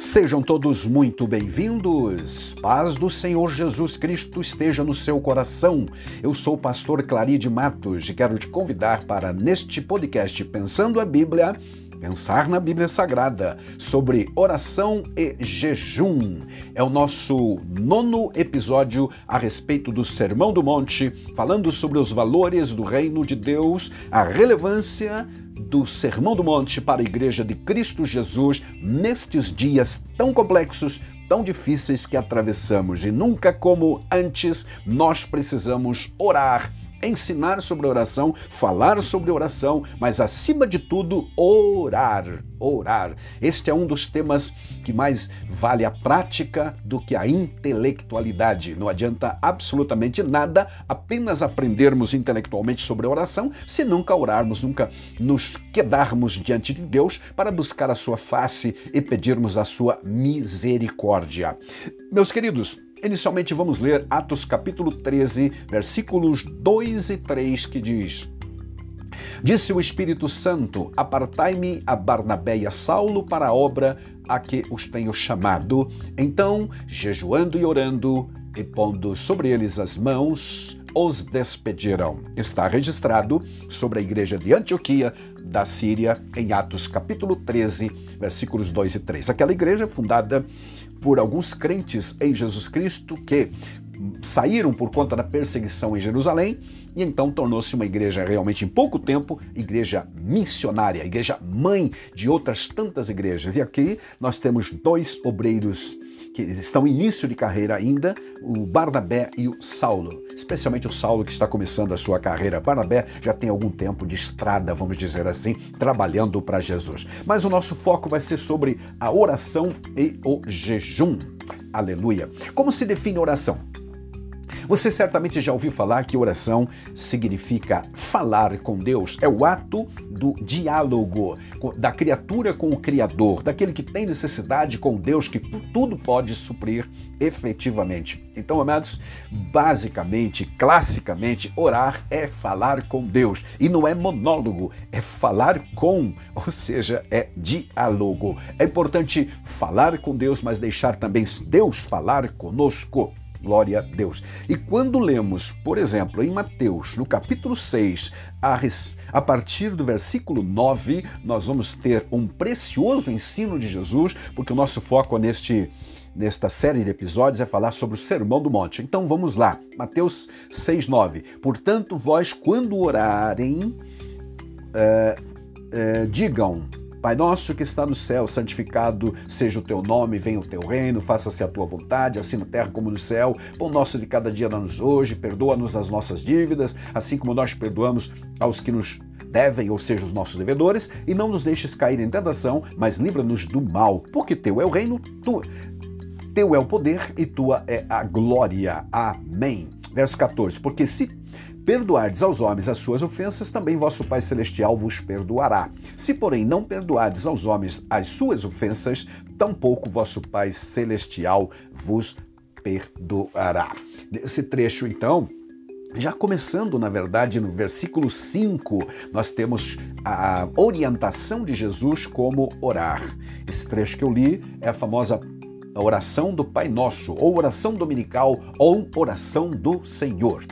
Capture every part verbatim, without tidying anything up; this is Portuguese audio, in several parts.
Sejam todos muito bem-vindos. Paz do Senhor Jesus Cristo esteja no seu coração. Eu sou o pastor Claride Matos e quero te convidar para, neste podcast Pensando a Bíblia, Pensar na Bíblia Sagrada, sobre oração e jejum. É o nosso nono episódio a respeito do Sermão do Monte, falando sobre os valores do reino de Deus, a relevância do Sermão do Monte para a Igreja de Cristo Jesus nestes dias tão complexos, tão difíceis que atravessamos. E nunca como antes, nós precisamos orar, ensinar sobre oração, falar sobre oração, mas acima de tudo, orar, orar. Este é um dos temas que mais vale a prática do que a intelectualidade. Não adianta absolutamente nada apenas aprendermos intelectualmente sobre oração se nunca orarmos, nunca nos quedarmos diante de Deus para buscar a sua face e pedirmos a sua misericórdia. Meus queridos, inicialmente vamos ler Atos capítulo treze, versículos dois e três, que diz: Disse o Espírito Santo, apartai-me a Barnabé e a Saulo para a obra a que os tenho chamado. Então, jejuando e orando e pondo sobre eles as mãos, os despediram. Está registrado sobre a igreja de Antioquia, da Síria, em Atos capítulo treze, versículos dois e três. Aquela igreja fundada por alguns crentes em Jesus Cristo que saíram por conta da perseguição em Jerusalém e então tornou-se uma igreja realmente em pouco tempo, igreja missionária, igreja mãe de outras tantas igrejas. E aqui nós temos dois obreiros que estão em início de carreira ainda, o Barnabé e o Saulo, especialmente o Saulo que está começando a sua carreira. Barnabé já tem algum tempo de estrada, vamos dizer assim, trabalhando para Jesus. Mas o nosso foco vai ser sobre a oração e o jejum. Aleluia! Como se define oração? Você certamente já ouviu falar que oração significa falar com Deus. É o ato do diálogo da criatura com o Criador, daquele que tem necessidade com Deus, que tudo pode suprir efetivamente. Então, amados, basicamente, classicamente, orar é falar com Deus. E não é monólogo, é falar com, ou seja, é diálogo. É importante falar com Deus, mas deixar também Deus falar conosco. Glória a Deus. E quando lemos, por exemplo, em Mateus, no capítulo seis, a, a partir do versículo nove, nós vamos ter um precioso ensino de Jesus, porque o nosso foco neste, nesta série de episódios é falar sobre o Sermão do Monte. Então vamos lá, Mateus seis, nove. Portanto, vós, quando orarem, é, é, digam: Pai Nosso que está no céu, santificado seja o teu nome, venha o teu reino, faça-se a tua vontade, assim na terra como no céu. Pão nosso de cada dia dá-nos hoje, perdoa-nos as nossas dívidas, assim como nós perdoamos aos que nos devem, ou seja, os nossos devedores, e não nos deixes cair em tentação, mas livra-nos do mal, porque teu é o reino, tu, teu é o poder e tua é a glória. Amém. Verso catorze, porque se perdoardes aos homens as suas ofensas, também vosso Pai Celestial vos perdoará. Se, porém, não perdoardes aos homens as suas ofensas, tampouco vosso Pai Celestial vos perdoará. Esse trecho, então, já começando, na verdade, no versículo cinco, nós temos a orientação de Jesus como orar. Esse trecho que eu li é a famosa a oração do Pai Nosso, ou oração dominical, ou oração do Senhor.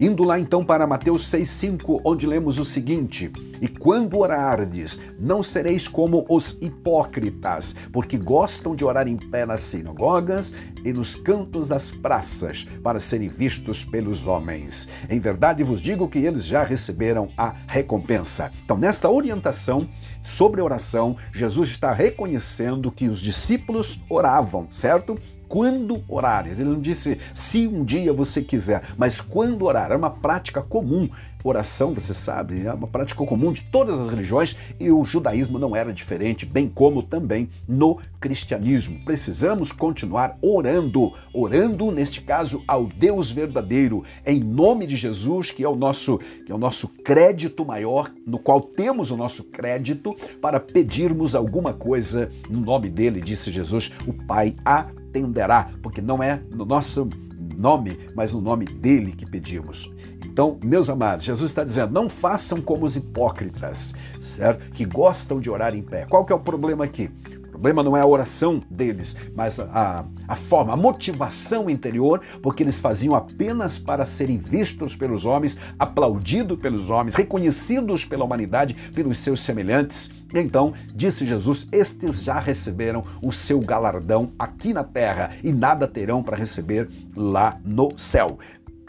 Indo lá então para Mateus seis, cinco, onde lemos o seguinte: E quando orardes, não sereis como os hipócritas, porque gostam de orar em pé nas sinagogas e nos cantos das praças, para serem vistos pelos homens. Em verdade vos digo que eles já receberam a recompensa. Então, nesta orientação sobre oração, Jesus está reconhecendo que os discípulos oravam, certo? Quando orares. Ele não disse se um dia você quiser, mas quando orar. É uma prática comum. Oração, você sabe, é uma prática comum de todas as religiões e o judaísmo não era diferente, bem como também no cristianismo. Precisamos continuar orando, orando, neste caso, ao Deus verdadeiro, em nome de Jesus, que é o nosso, que é o nosso crédito maior, no qual temos o nosso crédito para pedirmos alguma coisa no nome dele, disse Jesus, o Pai atenderá, porque não é no nosso nome, mas no nome dele que pedimos. Então, meus amados, Jesus está dizendo, não façam como os hipócritas, certo? Que gostam de orar em pé. Qual que é o problema aqui? problema não é a oração deles, mas a, a forma, a motivação interior, porque eles faziam apenas para serem vistos pelos homens, aplaudidos pelos homens, reconhecidos pela humanidade, pelos seus semelhantes. E então, disse Jesus, estes já receberam o seu galardão aqui na terra e nada terão para receber lá no céu.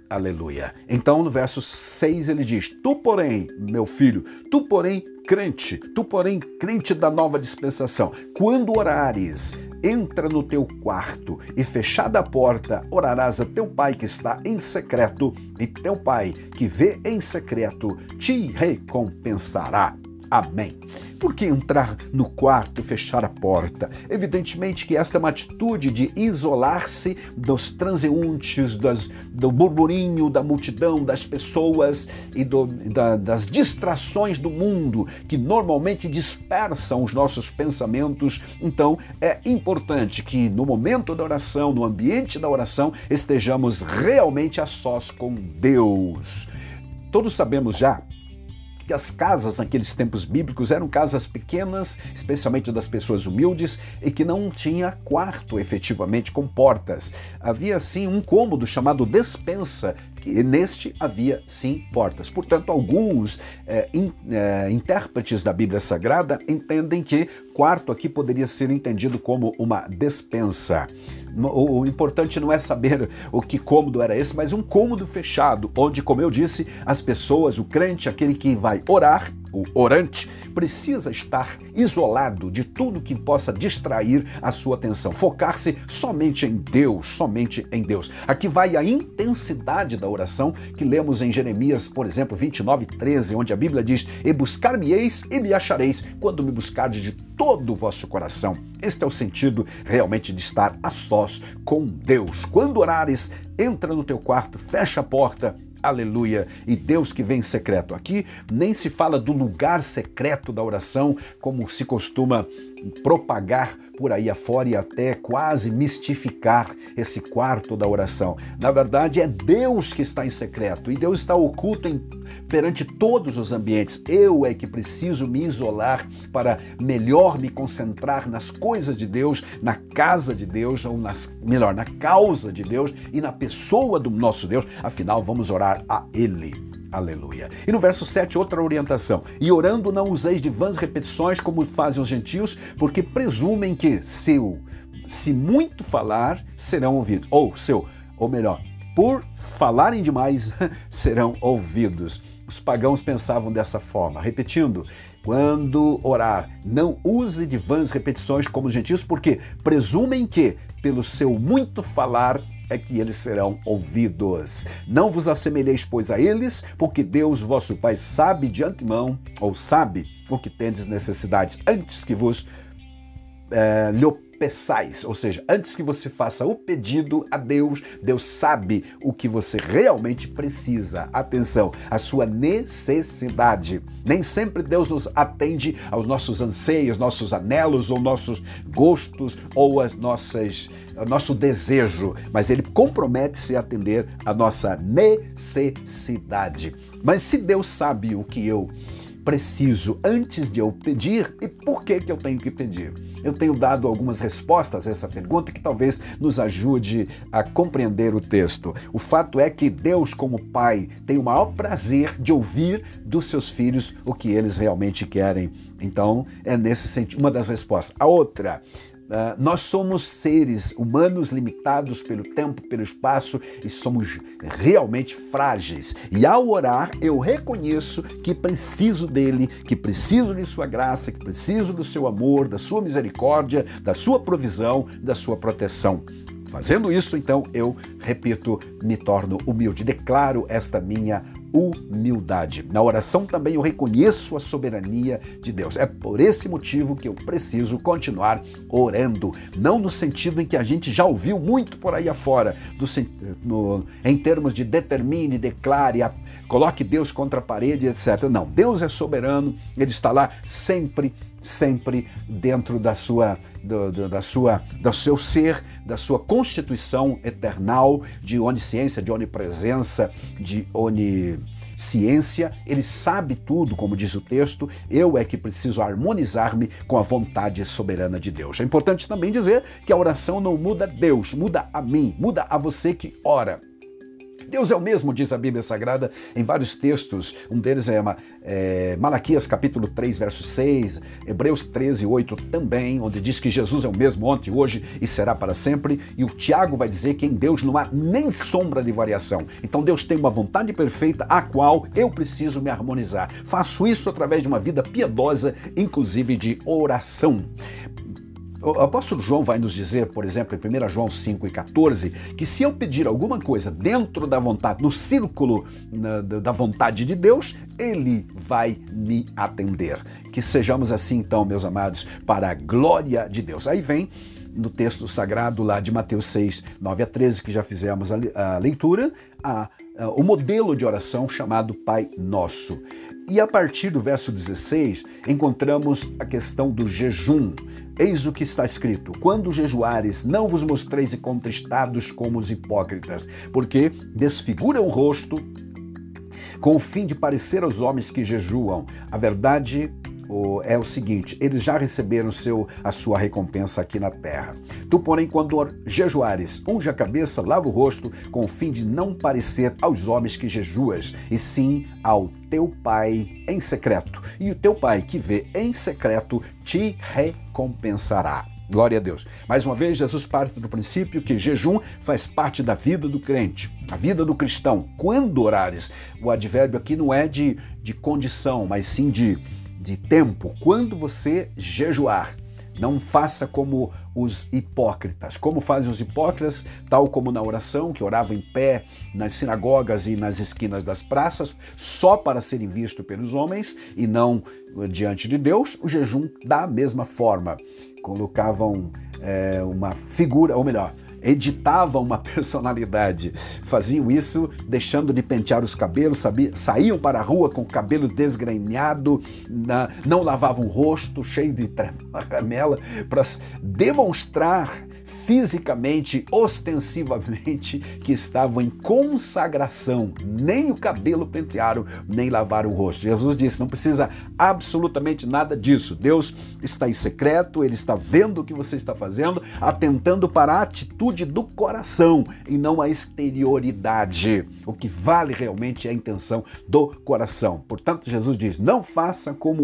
Aleluia. Então no verso seis ele diz, tu porém, meu filho, tu porém crente, tu porém crente da nova dispensação, quando orares, entra no teu quarto e fechada a porta, orarás a teu pai que está em secreto e teu pai que vê em secreto te recompensará. Amém. Por que entrar no quarto e fechar a porta? Evidentemente que esta é uma atitude de isolar-se dos transeuntes, das, do burburinho, da multidão, das pessoas e do, da, das distrações do mundo que normalmente dispersam os nossos pensamentos. Então é importante que no momento da oração, no ambiente da oração, estejamos realmente a sós com Deus. Todos sabemos já que as casas naqueles tempos bíblicos eram casas pequenas, especialmente das pessoas humildes, e que não tinha quarto efetivamente com portas. Havia sim um cômodo chamado despensa, e neste havia sim portas. Portanto, alguns é, in, é, intérpretes da Bíblia Sagrada entendem que quarto aqui poderia ser entendido como uma despensa. O, o importante não é saber o que cômodo era esse, mas um cômodo fechado, onde, como eu disse, as pessoas, o crente, aquele que vai orar, o orante, precisa estar isolado de tudo que possa distrair a sua atenção, focar-se somente em Deus, somente em Deus. Aqui vai a intensidade da oração que lemos em Jeremias, por exemplo, vinte e nove, treze, onde a Bíblia diz, e buscar-me-eis e me achareis, quando me buscardes de todo o vosso coração. Este é o sentido realmente de estar a sós com Deus. Quando orares, entra no teu quarto, fecha a porta, aleluia, e Deus que vem em secreto. Aqui nem se fala do lugar secreto da oração, como se costuma propagar por aí afora e até quase mistificar esse quarto da oração. Na verdade, é Deus que está em secreto e Deus está oculto em, perante todos os ambientes. Eu é que preciso me isolar para melhor me concentrar nas coisas de Deus, na casa de Deus, ou nas, melhor, na causa de Deus e na pessoa do nosso Deus. Afinal, vamos orar a Ele. Aleluia. E no verso sete, outra orientação. E orando não useis de vãs repetições, como fazem os gentios, porque presumem que seu, se muito falar, serão ouvidos. Ou seu, ou melhor, por falarem demais, serão ouvidos. Os pagãos pensavam dessa forma. Repetindo, quando orar, não use de vãs repetições como os gentios, porque presumem que, pelo seu muito falar, é que eles serão ouvidos. Não vos assemelheis, pois, a eles, porque Deus, vosso Pai, sabe de antemão, ou sabe o que tendes necessidades, antes que vos é, lhe peçais. Ou seja, antes que você faça o pedido a Deus, Deus sabe o que você realmente precisa. Atenção, a sua necessidade. Nem sempre Deus nos atende aos nossos anseios, nossos anelos, ou nossos gostos, ou as nossas, ao nosso desejo, mas Ele compromete-se a atender a nossa necessidade. Mas se Deus sabe o que eu preciso antes de eu pedir, e por que que eu tenho que pedir? Eu tenho dado algumas respostas a essa pergunta que talvez nos ajude a compreender o texto. O fato é que Deus, como Pai, tem o maior prazer de ouvir dos seus filhos o que eles realmente querem. Então, é nesse sentido uma das respostas. A outra, Uh, nós somos seres humanos limitados pelo tempo, pelo espaço e somos realmente frágeis. E ao orar, eu reconheço que preciso dele, que preciso de sua graça, que preciso do seu amor, da sua misericórdia, da sua provisão, da sua proteção. Fazendo isso, então, eu, repito, me torno humilde, declaro esta minha humildade. Na oração também eu reconheço a soberania de Deus. É por esse motivo que eu preciso continuar orando. Não no sentido em que a gente já ouviu muito por aí afora, do, no, em termos de determine, declare, a, coloque Deus contra a parede, etcétera. Não, Deus é soberano, Ele está lá sempre, sempre dentro da sua, do, do, da sua, do seu ser, da sua constituição eternal, de onisciência, de onipresença, de oni... ciência, ele sabe tudo, como diz o texto, eu é que preciso harmonizar-me com a vontade soberana de Deus. É importante também dizer que a oração não muda Deus, muda a mim, muda a você que ora. Deus é o mesmo, diz a Bíblia Sagrada em vários textos, um deles é, uma, é Malaquias capítulo três, verso seis, Hebreus treze, oito também, onde diz que Jesus é o mesmo ontem, hoje e será para sempre, e o Tiago vai dizer que em Deus não há nem sombra de variação. Então Deus tem uma vontade perfeita a qual eu preciso me harmonizar. Faço isso através de uma vida piedosa, inclusive de oração. O apóstolo João vai nos dizer, por exemplo, em primeira João cinco e quatorze, que se eu pedir alguma coisa dentro da vontade, no círculo na, da vontade de Deus, Ele vai me atender. Que sejamos assim, então, meus amados, para a glória de Deus. Aí vem no texto sagrado lá de Mateus seis, nove a treze, que já fizemos a, a leitura, a, a, o modelo de oração chamado Pai Nosso. E a partir do verso dezesseis, encontramos a questão do jejum. Eis o que está escrito: quando jejuares, não vos mostreis contristados como os hipócritas, porque desfiguram o rosto com o fim de parecer aos homens que jejuam. A verdade é o seguinte: eles já receberam seu, a sua recompensa aqui na terra. Tu, porém, quando jejuares, unge a cabeça, lava o rosto, com o fim de não parecer aos homens que jejuas, e sim ao teu Pai em secreto. E o teu Pai que vê em secreto te recompensará. Glória a Deus. Mais uma vez, Jesus parte do princípio que jejum faz parte da vida do crente, a vida do cristão. Quando orares, o advérbio aqui não é de, de condição, mas sim de... de tempo. Quando você jejuar, não faça como os hipócritas. Como fazem os hipócritas, tal como na oração, que oravam em pé nas sinagogas e nas esquinas das praças, só para serem vistos pelos homens e não diante de Deus, o jejum da mesma forma. Colocavam é, uma figura, ou melhor, editavam uma personalidade, faziam isso deixando de pentear os cabelos, saíam para a rua com o cabelo desgrenhado, não lavavam o rosto, cheio de tramela, para demonstrar fisicamente, ostensivamente, que estavam em consagração, nem o cabelo pentearam, nem lavaram o rosto. Jesus disse, não precisa absolutamente nada disso. Deus está em secreto, Ele está vendo o que você está fazendo, atentando para a atitude do coração e não a exterioridade. O que vale realmente é a intenção do coração. Portanto, Jesus diz, não faça como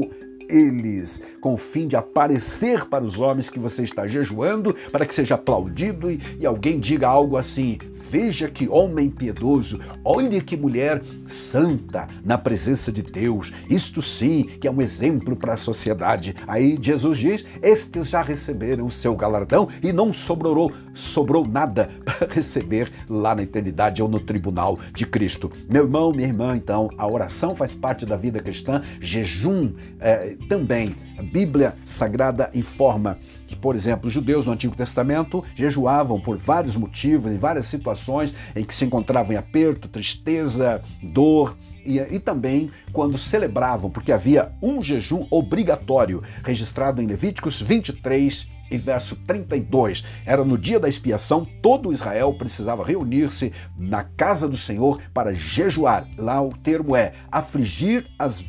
eles, com o fim de aparecer para os homens que você está jejuando, para que seja aplaudido e, e alguém diga algo assim: veja que homem piedoso, olhe que mulher santa na presença de Deus, isto sim que é um exemplo para a sociedade. Aí Jesus diz, estes já receberam o seu galardão e não sobrou, sobrou nada para receber lá na eternidade ou no tribunal de Cristo. Meu irmão, minha irmã, então, a oração faz parte da vida cristã, jejum é, também. A Bíblia Sagrada informa que, por exemplo, os judeus no Antigo Testamento jejuavam por vários motivos, em várias situações em que se encontravam em aperto, tristeza, dor, e, e também quando celebravam, porque havia um jejum obrigatório, registrado em Levíticos vinte e três, em verso trinta e dois, era no dia da expiação, todo Israel precisava reunir-se na casa do Senhor para jejuar. Lá o termo é afligir as,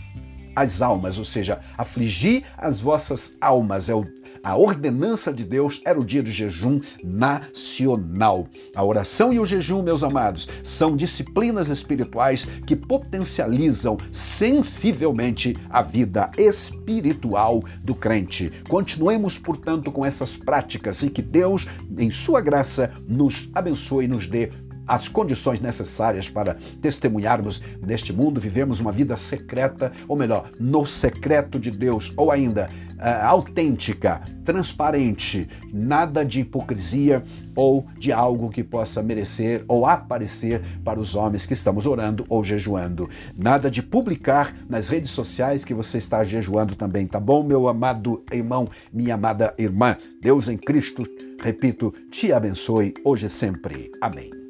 as almas, ou seja, afligir as vossas almas. É o, a ordenança de Deus era o dia do jejum nacional. A oração e o jejum, meus amados, são disciplinas espirituais que potencializam sensivelmente a vida espiritual do crente. Continuemos, portanto, com essas práticas e que Deus, em sua graça, nos abençoe e nos dê as condições necessárias para testemunharmos neste mundo, vivemos uma vida secreta, ou melhor, no secreto de Deus, ou ainda uh, autêntica, transparente, nada de hipocrisia ou de algo que possa merecer ou aparecer para os homens que estamos orando ou jejuando. Nada de publicar nas redes sociais que você está jejuando também, tá bom, meu amado irmão, minha amada irmã? Deus em Cristo, repito, te abençoe hoje e sempre. Amém.